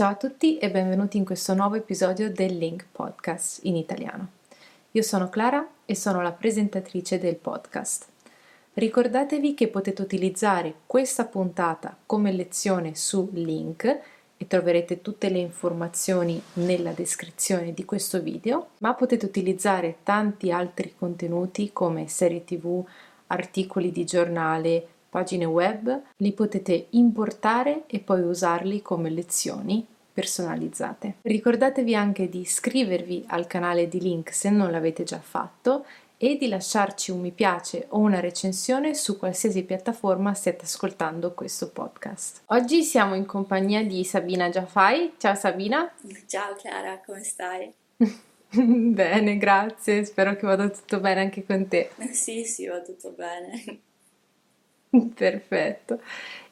Ciao a tutti e benvenuti in questo nuovo episodio del Link Podcast in italiano. Io sono Clara e sono la presentatrice del podcast. Ricordatevi che potete utilizzare questa puntata come lezione su Link e troverete tutte le informazioni nella descrizione di questo video, ma potete utilizzare tanti altri contenuti come serie TV, articoli di giornale, pagine web, li potete importare e poi usarli come lezioni personalizzate. Ricordatevi anche di iscrivervi al canale di Link se non l'avete già fatto e di lasciarci un mi piace o una recensione su qualsiasi piattaforma stiate ascoltando questo podcast. Oggi siamo in compagnia di Sabina Giafai. Ciao Sabina! Ciao Chiara, come stai? Bene, grazie, spero che vada tutto bene anche con te. Sì, va tutto bene. Perfetto,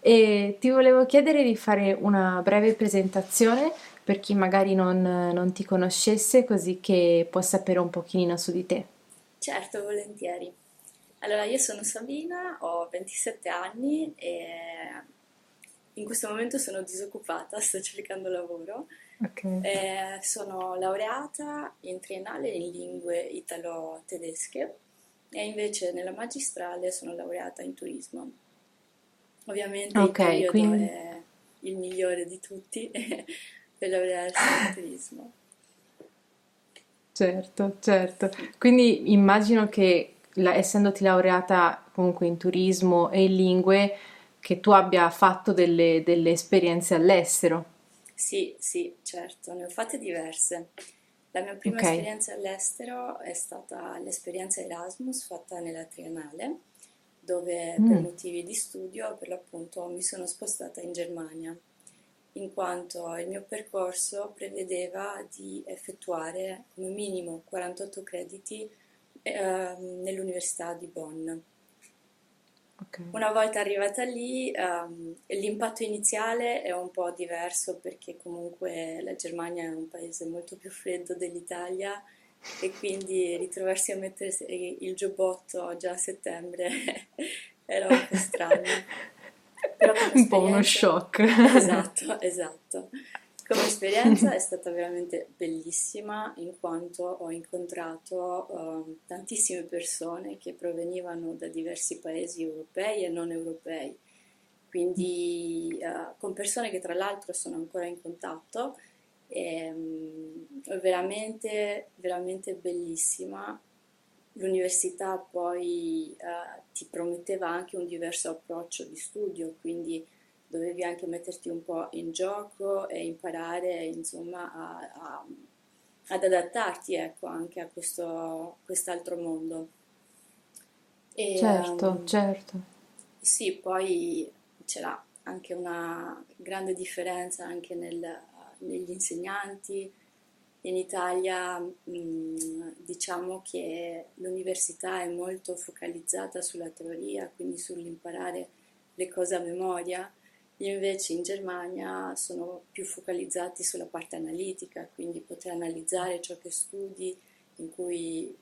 e ti volevo chiedere di fare una breve presentazione per chi magari non ti conoscesse, così che possa sapere un pochino su di te. Certo, volentieri. Allora, io sono Sabina, ho 27 anni e in questo momento sono disoccupata, sto cercando lavoro. Okay. Sono laureata in triennale in lingue italo-tedesche. E invece nella magistrale sono laureata in turismo. Ovviamente okay, il periodo quindi è il migliore di tutti per laurearsi in turismo. Certo. Quindi immagino che, essendoti laureata comunque in turismo e in lingue, che tu abbia fatto delle esperienze all'estero. Sì, certo, ne ho fatte diverse. La mia prima esperienza all'estero è stata l'esperienza Erasmus fatta nella triennale, dove per motivi di studio per l'appunto mi sono spostata in Germania, in quanto il mio percorso prevedeva di effettuare come minimo 48 crediti nell'università di Bonn. Okay. Una volta arrivata lì, l'impatto iniziale è un po' diverso perché comunque la Germania è un paese molto più freddo dell'Italia e quindi ritrovarsi a mettere il giubbotto già a settembre era un po' strano. Però un po' uno shock. Esatto. Come esperienza è stata veramente bellissima in quanto ho incontrato tantissime persone che provenivano da diversi paesi europei e non europei, quindi con persone che tra l'altro sono ancora in contatto, è veramente, veramente bellissima. L'università poi ti prometteva anche un diverso approccio di studio, quindi dovevi anche metterti un po' in gioco e imparare insomma ad adattarti anche a quest'altro mondo. E, certo. Sì, poi c'era anche una grande differenza anche negli insegnanti. In Italia diciamo che l'università è molto focalizzata sulla teoria, quindi sull'imparare le cose a memoria. Invece in Germania sono più focalizzati sulla parte analitica, quindi poter analizzare ciò che studi, in cui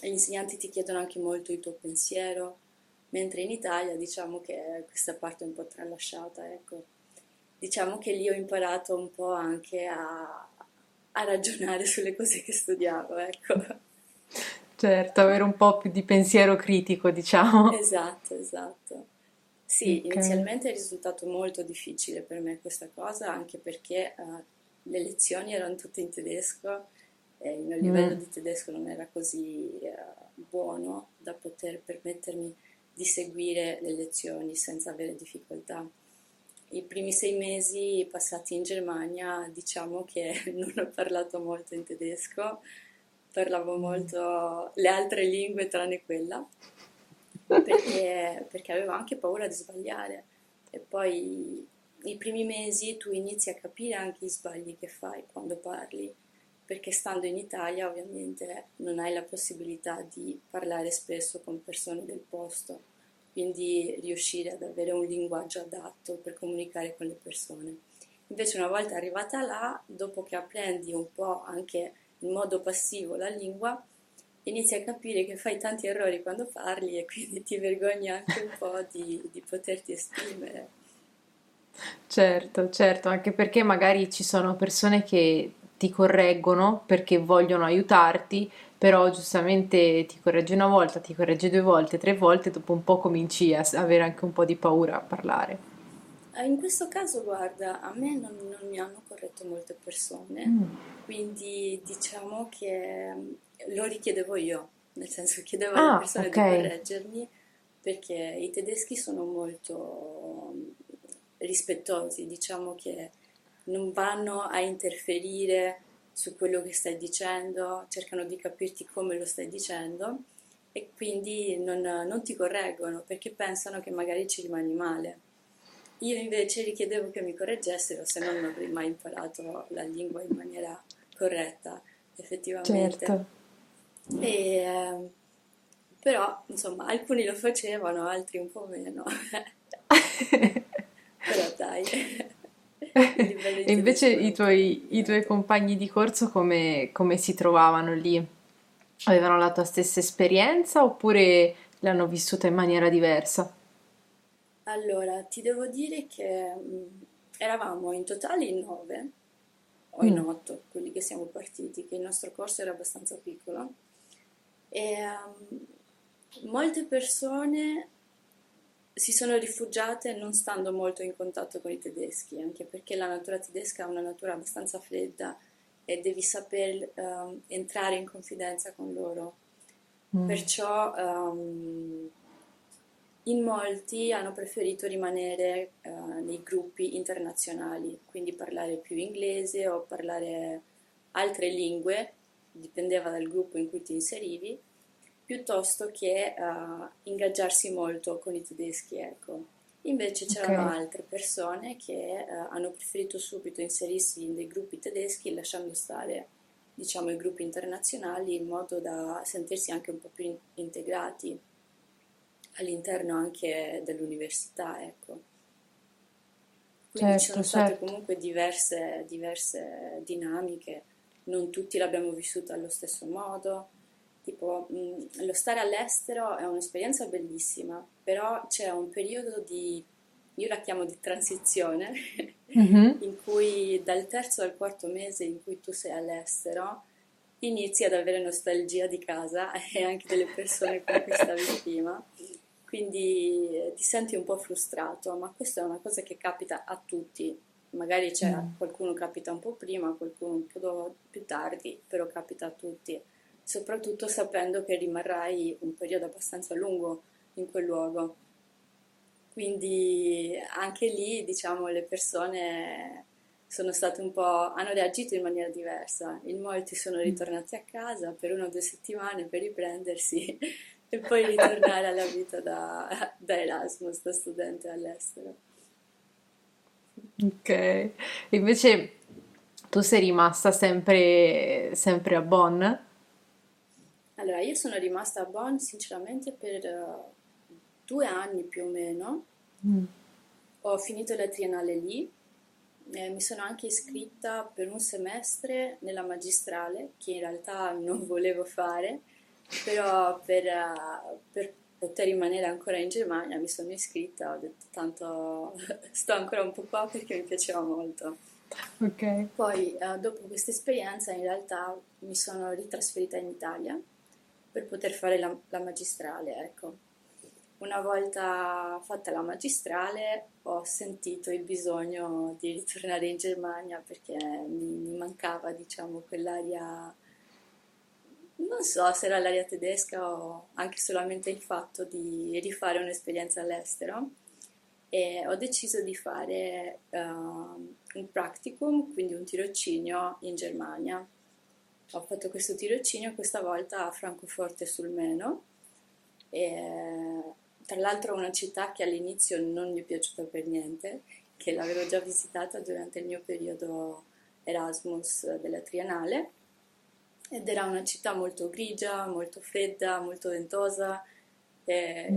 gli insegnanti ti chiedono anche molto il tuo pensiero, mentre in Italia diciamo che questa parte è un po' tralasciata, ecco. Diciamo che lì ho imparato un po' anche a ragionare sulle cose che studiavo, ecco. Certo, avere un po' più di pensiero critico, diciamo. Esatto. Sì, okay. Inizialmente è risultato molto difficile per me questa cosa, anche perché le lezioni erano tutte in tedesco e il mio livello di tedesco non era così buono da poter permettermi di seguire le lezioni senza avere difficoltà. I primi 6 mesi passati in Germania, diciamo che non ho parlato molto in tedesco, parlavo molto le altre lingue tranne quella. Perché avevo anche paura di sbagliare e poi i primi mesi tu inizi a capire anche gli sbagli che fai quando parli, perché stando in Italia ovviamente non hai la possibilità di parlare spesso con persone del posto, quindi riuscire ad avere un linguaggio adatto per comunicare con le persone. Invece una volta arrivata là, dopo che apprendi un po' anche in modo passivo la lingua, inizi a capire che fai tanti errori quando parli e quindi ti vergogni anche un po' di poterti esprimere. Certo, anche perché magari ci sono persone che ti correggono perché vogliono aiutarti, però giustamente ti correggi una volta, ti correggi 2 volte, 3 volte, dopo un po' cominci a avere anche un po' di paura a parlare. In questo caso, guarda, a me non mi hanno corretto molte persone, quindi diciamo che lo richiedevo io, nel senso chiedevo alle persone di correggermi, perché i tedeschi sono molto rispettosi, diciamo che non vanno a interferire su quello che stai dicendo, cercano di capirti come lo stai dicendo e quindi non ti correggono perché pensano che magari ci rimani male. Io invece richiedevo che mi correggessero, se no non avrei mai imparato la lingua in maniera corretta, effettivamente. Certo. E, però, insomma, alcuni lo facevano, altri un po' meno. Però dai. E invece i tuoi compagni di corso come si trovavano lì? Avevano la tua stessa esperienza oppure l'hanno vissuta in maniera diversa? Allora, ti devo dire che eravamo in totale in 9 o in 8, quelli che siamo partiti, che il nostro corso era abbastanza piccolo. E molte persone si sono rifugiate non stando molto in contatto con i tedeschi, anche perché la natura tedesca è una natura abbastanza fredda e devi saper entrare in confidenza con loro. Perciò... in molti hanno preferito rimanere nei gruppi internazionali, quindi parlare più inglese o parlare altre lingue, dipendeva dal gruppo in cui ti inserivi, piuttosto che ingaggiarsi molto con i tedeschi, ecco. Invece c'erano altre persone che hanno preferito subito inserirsi in dei gruppi tedeschi, lasciando stare, diciamo, i gruppi internazionali, in modo da sentirsi anche un po' più integrati all'interno anche dell'università, ecco. Quindi ci sono state comunque diverse dinamiche, non tutti l'abbiamo vissuta allo stesso modo, tipo lo stare all'estero è un'esperienza bellissima, però c'è un periodo io la chiamo di transizione, in cui dal 3° al 4° mese in cui tu sei all'estero, inizi ad avere nostalgia di casa e anche delle persone con cui stavi prima, quindi ti senti un po' frustrato, ma questa è una cosa che capita a tutti, magari c'è qualcuno capita un po' prima, qualcuno un po' più tardi, però capita a tutti, soprattutto sapendo che rimarrai un periodo abbastanza lungo in quel luogo, quindi anche lì, diciamo, le persone... sono state un po', hanno reagito in maniera diversa, in molti sono ritornati a casa per 1 o 2 settimane per riprendersi e poi ritornare alla vita da Erasmus, da studente all'estero. Ok, invece tu sei rimasta sempre a Bonn? Allora, io sono rimasta a Bonn sinceramente per 2 anni più o meno, ho finito la triennale lì. Mi sono anche iscritta per 1 semestre nella magistrale, che in realtà non volevo fare, però per poter rimanere ancora in Germania mi sono iscritta, ho detto tanto sto ancora un po' qua perché mi piaceva molto. Okay. Poi dopo questa esperienza in realtà mi sono ritrasferita in Italia per poter fare la magistrale, ecco. Una volta fatta la magistrale ho sentito il bisogno di ritornare in Germania perché mi mancava, diciamo, quell'aria, non so se era l'aria tedesca o anche solamente il fatto di rifare un'esperienza all'estero, e ho deciso di fare un practicum, quindi un tirocinio in Germania. Ho fatto questo tirocinio questa volta a Francoforte sul Meno, e tra l'altro una città che all'inizio non mi è piaciuta per niente, che l'avevo già visitata durante il mio periodo Erasmus della triennale, ed era una città molto grigia, molto fredda, molto ventosa, e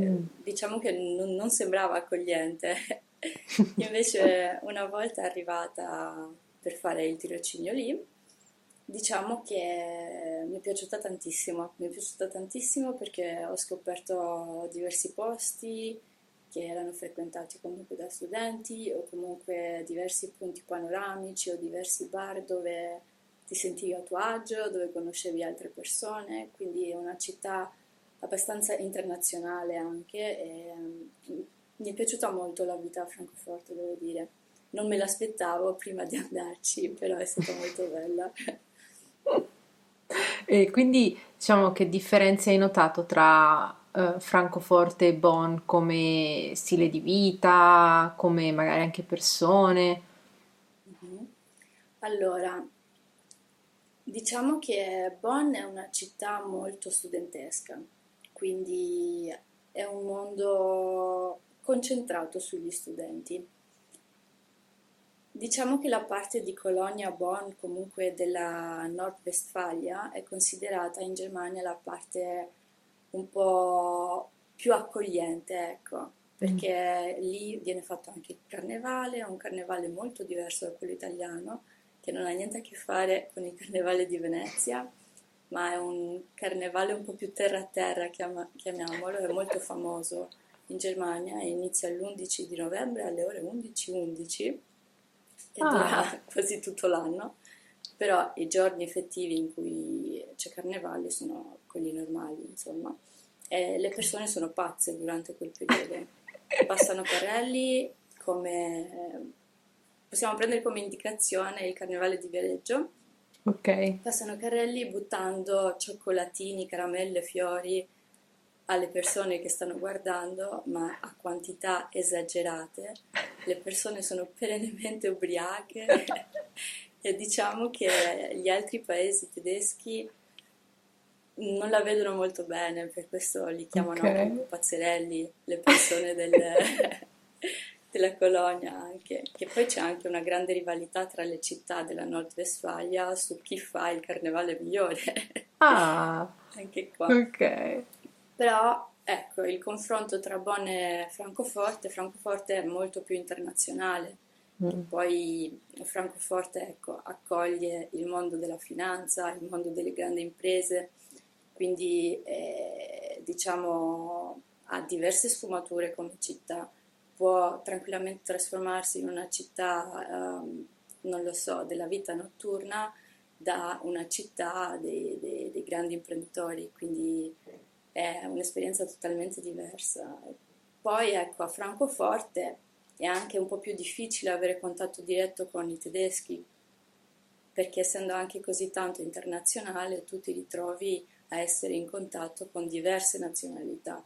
diciamo che non sembrava accogliente. Invece una volta arrivata per fare il tirocinio lì, diciamo che mi è piaciuta tantissimo perché ho scoperto diversi posti, che erano frequentati comunque da studenti, o comunque diversi punti panoramici o diversi bar dove ti sentivi a tuo agio, dove conoscevi altre persone, quindi è una città abbastanza internazionale anche, e mi è piaciuta molto la vita a Francoforte, devo dire. Non me l'aspettavo prima di andarci, però è stata molto bella. E quindi diciamo, che differenze hai notato tra Francoforte e Bonn come stile di vita, come magari anche persone? Allora, diciamo che Bonn è una città molto studentesca, quindi è un mondo concentrato sugli studenti. Diciamo che la parte di Colonia, Bonn, comunque della Nord Westfalia, è considerata in Germania la parte un po' più accogliente, ecco, perché lì viene fatto anche il carnevale, un carnevale molto diverso da quello italiano, che non ha niente a che fare con il carnevale di Venezia, ma è un carnevale un po' più terra a terra, chiamiamolo, è molto famoso in Germania, inizia l'11 di novembre alle ore 11:11. Che dura quasi tutto l'anno, però i giorni effettivi in cui c'è carnevale sono quelli normali, insomma. E le persone sono pazze durante quel periodo, passano carrelli, come possiamo prendere come indicazione il carnevale di Viareggio. Okay. Passano carrelli buttando cioccolatini, caramelle, fiori alle persone che stanno guardando, ma a quantità esagerate. Le persone sono perennemente ubriache e diciamo che gli altri paesi tedeschi non la vedono molto bene, per questo li chiamano pazzerelli, le persone della Colonia anche. Che poi c'è anche una grande rivalità tra le città della Nord Westfalia su chi fa il carnevale migliore. Anche qua. Ok. Però ecco, il confronto tra Bonn e Francoforte è molto più internazionale, poi Francoforte, ecco, accoglie il mondo della finanza, il mondo delle grandi imprese, quindi diciamo ha diverse sfumature come città, può tranquillamente trasformarsi in una città, non lo so, della vita notturna, da una città dei grandi imprenditori, quindi è un'esperienza totalmente diversa. Poi ecco, a Francoforte è anche un po' più difficile avere contatto diretto con i tedeschi, perché essendo anche così tanto internazionale tu ti ritrovi a essere in contatto con diverse nazionalità,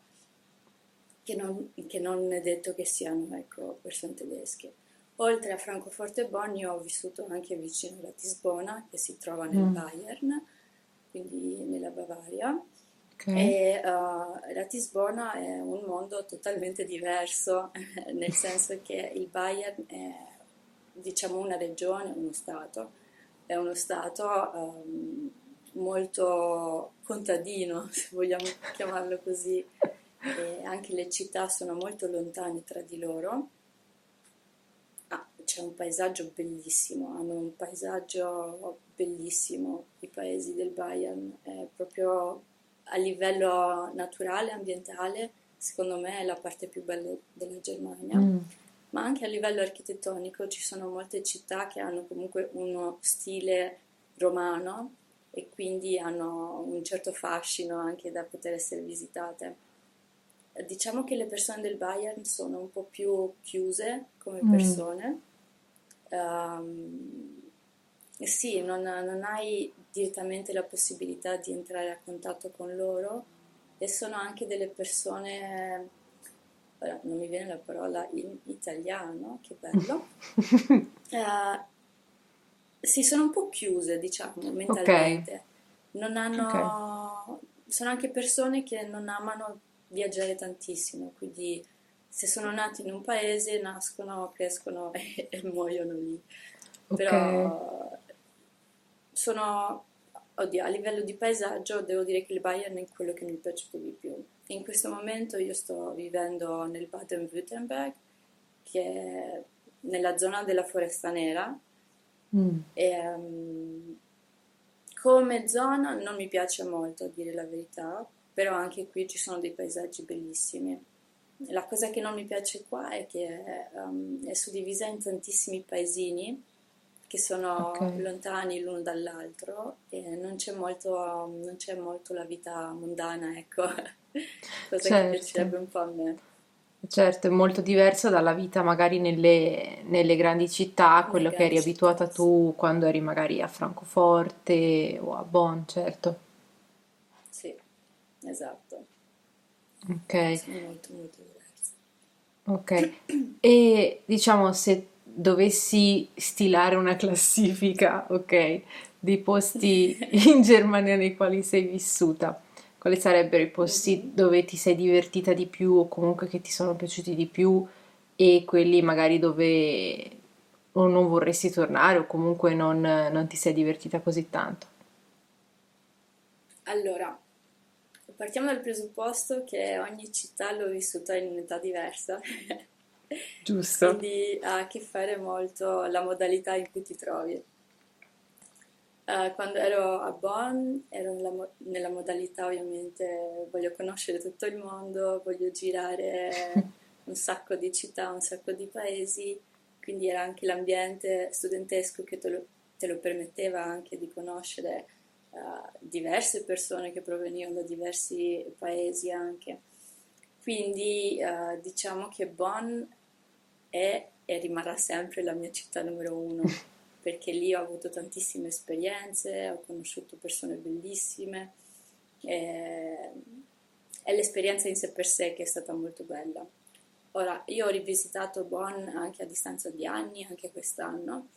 che non è detto che siano, ecco, persone tedesche. Oltre a Francoforte e Bonn io ho vissuto anche vicino a Ratisbona, che si trova nel Bayern, quindi nella Bavaria. E Ratisbona è un mondo totalmente diverso, nel senso che il Bayern è, diciamo, una regione, uno stato, è uno stato molto contadino, se vogliamo chiamarlo così, e anche le città sono molto lontane tra di loro. C'è un paesaggio bellissimo, hanno un paesaggio bellissimo i paesi del Bayern, è proprio a livello naturale, ambientale, secondo me è la parte più bella della Germania, ma anche a livello architettonico ci sono molte città che hanno comunque uno stile romano e quindi hanno un certo fascino anche da poter essere visitate. Diciamo che le persone del Bayern sono un po' più chiuse come persone, sì, non hai direttamente la possibilità di entrare a contatto con loro, e sono anche delle persone, ora non mi viene la parola in italiano, che bello, sì, sono un po' chiuse, diciamo, mentalmente, non hanno, sono anche persone che non amano viaggiare tantissimo, quindi se sono nati in un paese nascono, crescono e muoiono lì, però sono, a livello di paesaggio devo dire che il Bayern è quello che mi è piaciuto di più. In questo momento io sto vivendo nel Baden-Württemberg, che è nella zona della Foresta Nera, e come zona non mi piace molto, a dire la verità, però anche qui ci sono dei paesaggi bellissimi. La cosa che non mi piace qua è che è suddivisa in tantissimi paesini che sono lontani l'uno dall'altro e non c'è molto la vita mondana, ecco, cosa che piacerebbe un po' a me. Certo, è molto diversa dalla vita magari nelle grandi città, quello che eri abituata tu quando eri magari a Francoforte o a Bonn, certo. Sì, esatto. Ok. Sono molto, molto diverse. Ok, e diciamo se dovessi stilare una classifica, ok, dei posti in Germania nei quali sei vissuta, quali sarebbero i posti dove ti sei divertita di più o comunque che ti sono piaciuti di più e quelli magari dove o non vorresti tornare o comunque non ti sei divertita così tanto? Allora, partiamo dal presupposto che ogni città l'ho vissuta in un'età diversa. Giusto. Quindi ha a che fare molto la modalità in cui ti trovi. Quando ero a Bonn ero nella modalità ovviamente voglio conoscere tutto il mondo, voglio girare un sacco di città, un sacco di paesi, quindi era anche l'ambiente studentesco che te lo permetteva anche di conoscere diverse persone che provenivano da diversi paesi anche. Quindi diciamo che Bonn è e rimarrà sempre la mia città numero uno. Perché lì ho avuto tantissime esperienze, ho conosciuto persone bellissime, è l'esperienza in sé per sé che è stata molto bella. Ora, io ho rivisitato Bonn anche a distanza di anni, anche quest'anno,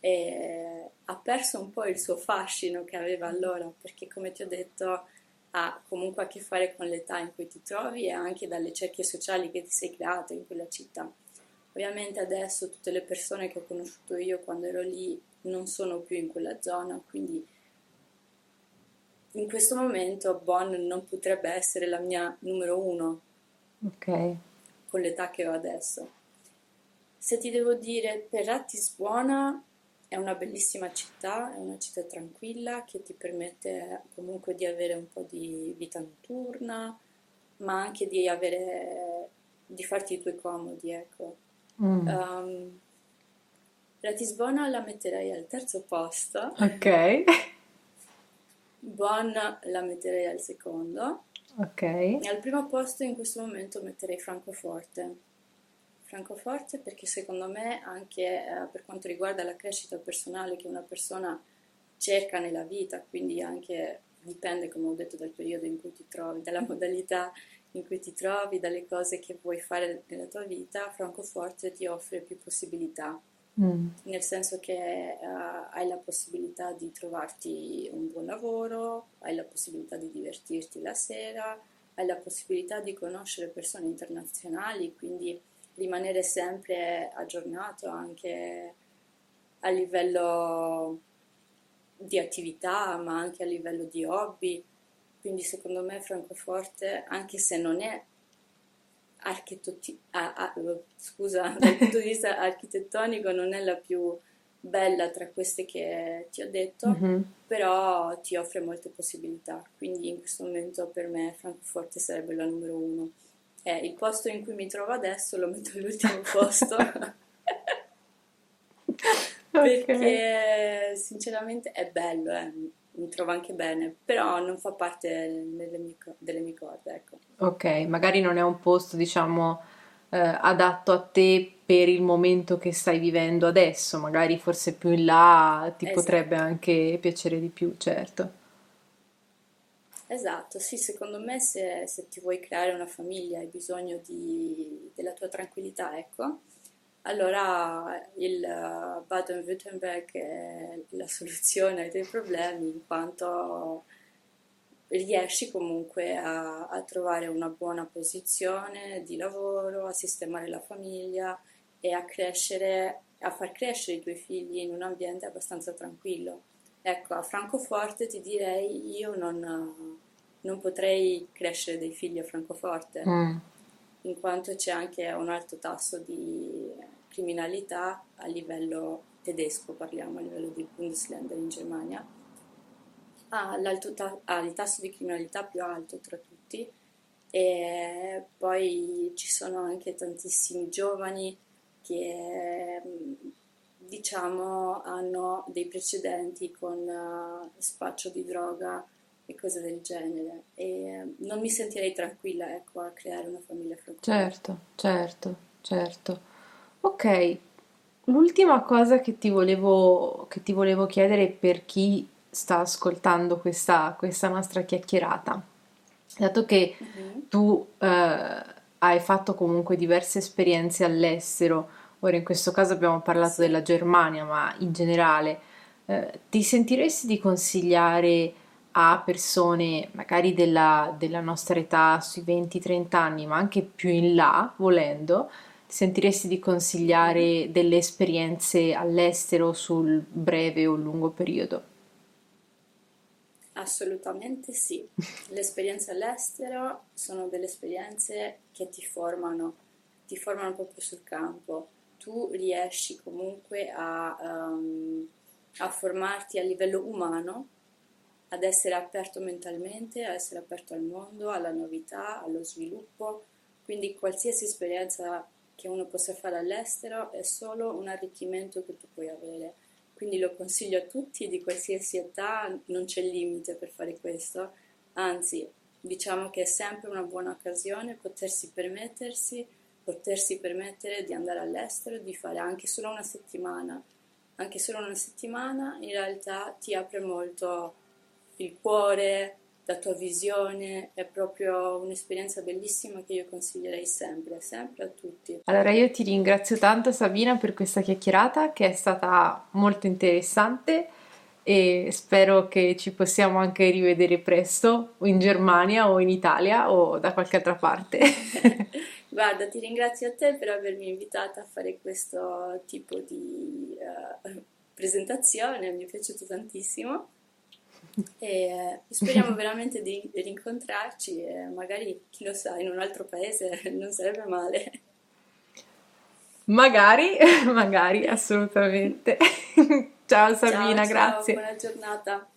e ha perso un po' il suo fascino che aveva allora, perché come ti ho detto ha comunque a che fare con l'età in cui ti trovi e anche dalle cerchie sociali che ti sei creato in quella città. Ovviamente adesso tutte le persone che ho conosciuto io quando ero lì non sono più in quella zona, quindi in questo momento Bonn non potrebbe essere la mia numero uno, okay, con l'età che ho adesso. Se ti devo dire, per Ratisbona è una bellissima città, è una città tranquilla che ti permette comunque di avere un po' di vita notturna, ma anche di farti i tuoi comodi, ecco. Ratisbona la metterei al terzo posto, ok. Bonn la metterei al secondo, ok. E al primo posto in questo momento metterei Francoforte perché secondo me anche per quanto riguarda la crescita personale che una persona cerca nella vita, quindi anche dipende, come ho detto, dal periodo in cui ti trovi, dalla modalità in cui ti trovi, dalle cose che vuoi fare nella tua vita, Francoforte ti offre più possibilità, nel senso che hai la possibilità di trovarti un buon lavoro, hai la possibilità di divertirti la sera, hai la possibilità di conoscere persone internazionali, quindi rimanere sempre aggiornato anche a livello di attività, ma anche a livello di hobby. Quindi secondo me Francoforte, anche se non è dal punto di vista architettonico non è la più bella tra queste che ti ho detto, però ti offre molte possibilità, quindi in questo momento per me Francoforte sarebbe la numero uno. Il posto in cui mi trovo adesso lo metto all'ultimo posto. Okay. Perché sinceramente è bello, mi trovo anche bene, però non fa parte delle mie corde, ecco. Ok, magari non è un posto, diciamo, adatto a te per il momento che stai vivendo adesso, magari forse più in là ti potrebbe anche piacere di più, certo. Esatto, sì, secondo me se ti vuoi creare una famiglia hai bisogno della tua tranquillità, ecco. Allora il Baden-Württemberg è la soluzione ai tuoi problemi, in quanto riesci comunque a trovare una buona posizione di lavoro, a sistemare la famiglia e a far crescere i tuoi figli in un ambiente abbastanza tranquillo. Ecco, a Francoforte ti direi io non potrei crescere dei figli a Francoforte, in quanto c'è anche un alto tasso di criminalità a livello tedesco, parliamo a livello di Bundesländer in Germania, ha il tasso di criminalità più alto tra tutti E poi ci sono anche tantissimi giovani che diciamo hanno dei precedenti con spaccio di droga e cose del genere, e non mi sentirei tranquilla, ecco, a creare una famiglia francoforte. Certo. Ok, l'ultima cosa che ti volevo chiedere per chi sta ascoltando questa nostra chiacchierata, dato che tu hai fatto comunque diverse esperienze all'estero. Ora in questo caso abbiamo parlato della Germania, ma in generale ti sentiresti di consigliare a persone magari della nostra età, sui 20-30 anni, ma anche più in là, volendo, ti sentiresti di consigliare delle esperienze all'estero sul breve o lungo periodo? Assolutamente sì. Le esperienze all'estero sono delle esperienze che ti formano proprio sul campo. Tu riesci comunque a formarti a livello umano, ad essere aperto mentalmente, ad essere aperto al mondo, alla novità, allo sviluppo, quindi qualsiasi esperienza che uno possa fare all'estero è solo un arricchimento che tu puoi avere, quindi lo consiglio a tutti di qualsiasi età, non c'è limite per fare questo, anzi diciamo che è sempre una buona occasione potersi permettere di andare all'estero, di fare anche solo una settimana in realtà ti apre molto il cuore, la tua visione, è proprio un'esperienza bellissima che io consiglierei sempre, sempre a tutti. Allora io ti ringrazio tanto Sabina per questa chiacchierata che è stata molto interessante e spero che ci possiamo anche rivedere presto in Germania o in Italia o da qualche altra parte. Guarda, ti ringrazio a te per avermi invitata a fare questo tipo di presentazione, mi è piaciuto tantissimo. E speriamo veramente di rincontrarci e magari, chi lo sa, in un altro paese non sarebbe male. Magari, assolutamente. Ciao Sabina, ciao, grazie. Ciao, buona giornata.